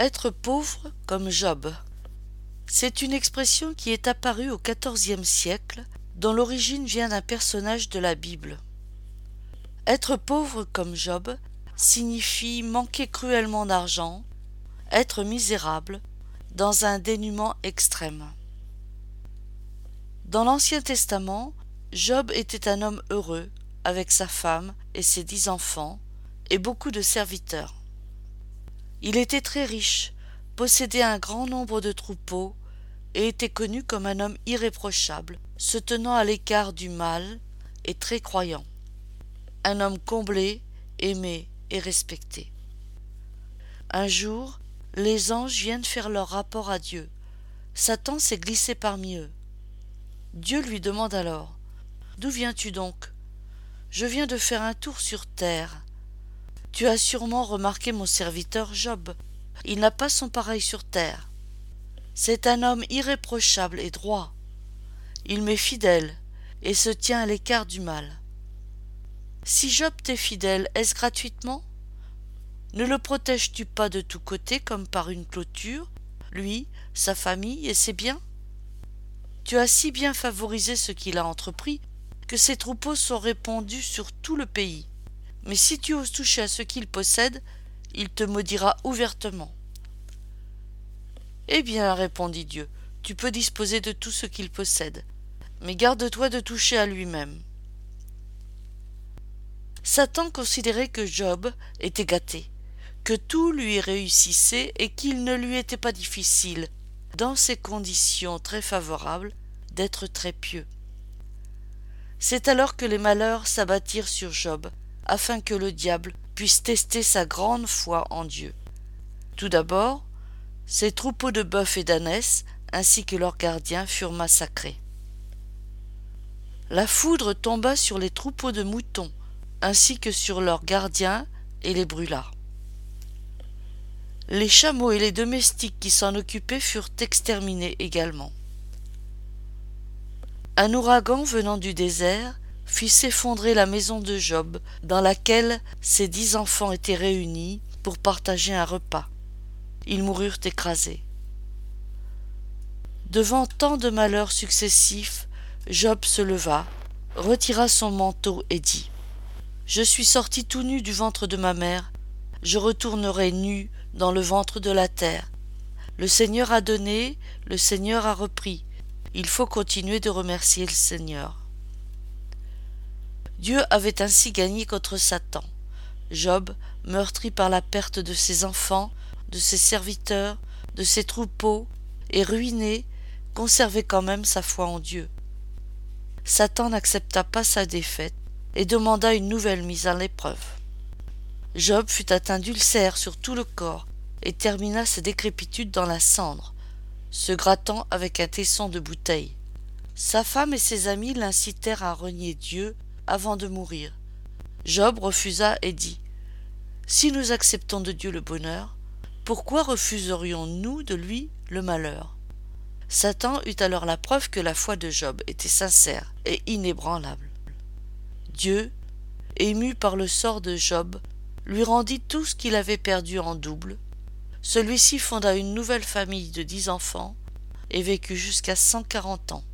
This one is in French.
Être pauvre comme Job. C'est une expression qui est apparue au XIVe siècle, dont l'origine vient d'un personnage de la Bible. Être pauvre comme Job signifie manquer cruellement d'argent, être misérable, dans un dénuement extrême. Dans l'Ancien Testament, Job était un homme heureux, avec sa femme et ses 10 enfants, et beaucoup de serviteurs. Il était très riche, possédait un grand nombre de troupeaux, et était connu comme un homme irréprochable, se tenant à l'écart du mal et très croyant. Un homme comblé, aimé et respecté. Un jour, les anges viennent faire leur rapport à Dieu. Satan s'est glissé parmi eux. Dieu lui demande alors « D'où viens-tu donc ? Je viens de faire un tour sur terre. Tu as sûrement remarqué mon serviteur Job. Il n'a pas son pareil sur terre. C'est un homme irréprochable et droit. Il m'est fidèle et se tient à l'écart du mal. Si Job t'est fidèle, est-ce gratuitement ? Ne le protèges-tu pas de tous côtés comme par une clôture, lui, sa famille et ses biens ? Tu as si bien favorisé ce qu'il a entrepris que ses troupeaux sont répandus sur tout le pays. Mais si tu oses toucher à ce qu'il possède, il te maudira ouvertement. « Eh bien, répondit Dieu, tu peux disposer de tout ce qu'il possède, mais garde-toi de toucher à lui-même. » Satan considérait que Job était gâté, que tout lui réussissait et qu'il ne lui était pas difficile, dans ces conditions très favorables, d'être très pieux. C'est alors que les malheurs s'abattirent sur Job, afin que le diable puisse tester sa grande foi en Dieu. Tout d'abord, ses troupeaux de bœufs et d'ânesses, ainsi que leurs gardiens, furent massacrés. La foudre tomba sur les troupeaux de moutons, ainsi que sur leurs gardiens, et les brûla. Les chameaux et les domestiques qui s'en occupaient furent exterminés également. Un ouragan venant du désert fit s'effondrer la maison de Job, dans laquelle ses 10 enfants étaient réunis pour partager un repas. Ils moururent écrasés. Devant tant de malheurs successifs, Job se leva, retira son manteau et dit « Je suis sorti tout nu du ventre de ma mère, je retournerai nu dans le ventre de la terre. Le Seigneur a donné, le Seigneur a repris. Il faut continuer de remercier le Seigneur. » Dieu avait ainsi gagné contre Satan. Job, meurtri par la perte de ses enfants, de ses serviteurs, de ses troupeaux, et ruiné, conservait quand même sa foi en Dieu. Satan n'accepta pas sa défaite et demanda une nouvelle mise à l'épreuve. Job fut atteint d'ulcères sur tout le corps et termina sa décrépitude dans la cendre, se grattant avec un tesson de bouteille. Sa femme et ses amis l'incitèrent à renier Dieu avant de mourir. Job refusa et dit « Si nous acceptons de Dieu le bonheur, pourquoi refuserions-nous de lui le malheur ?» Satan eut alors la preuve que la foi de Job était sincère et inébranlable. Dieu, ému par le sort de Job, lui rendit tout ce qu'il avait perdu en double. Celui-ci fonda une nouvelle famille de 10 enfants et vécut jusqu'à 140 ans.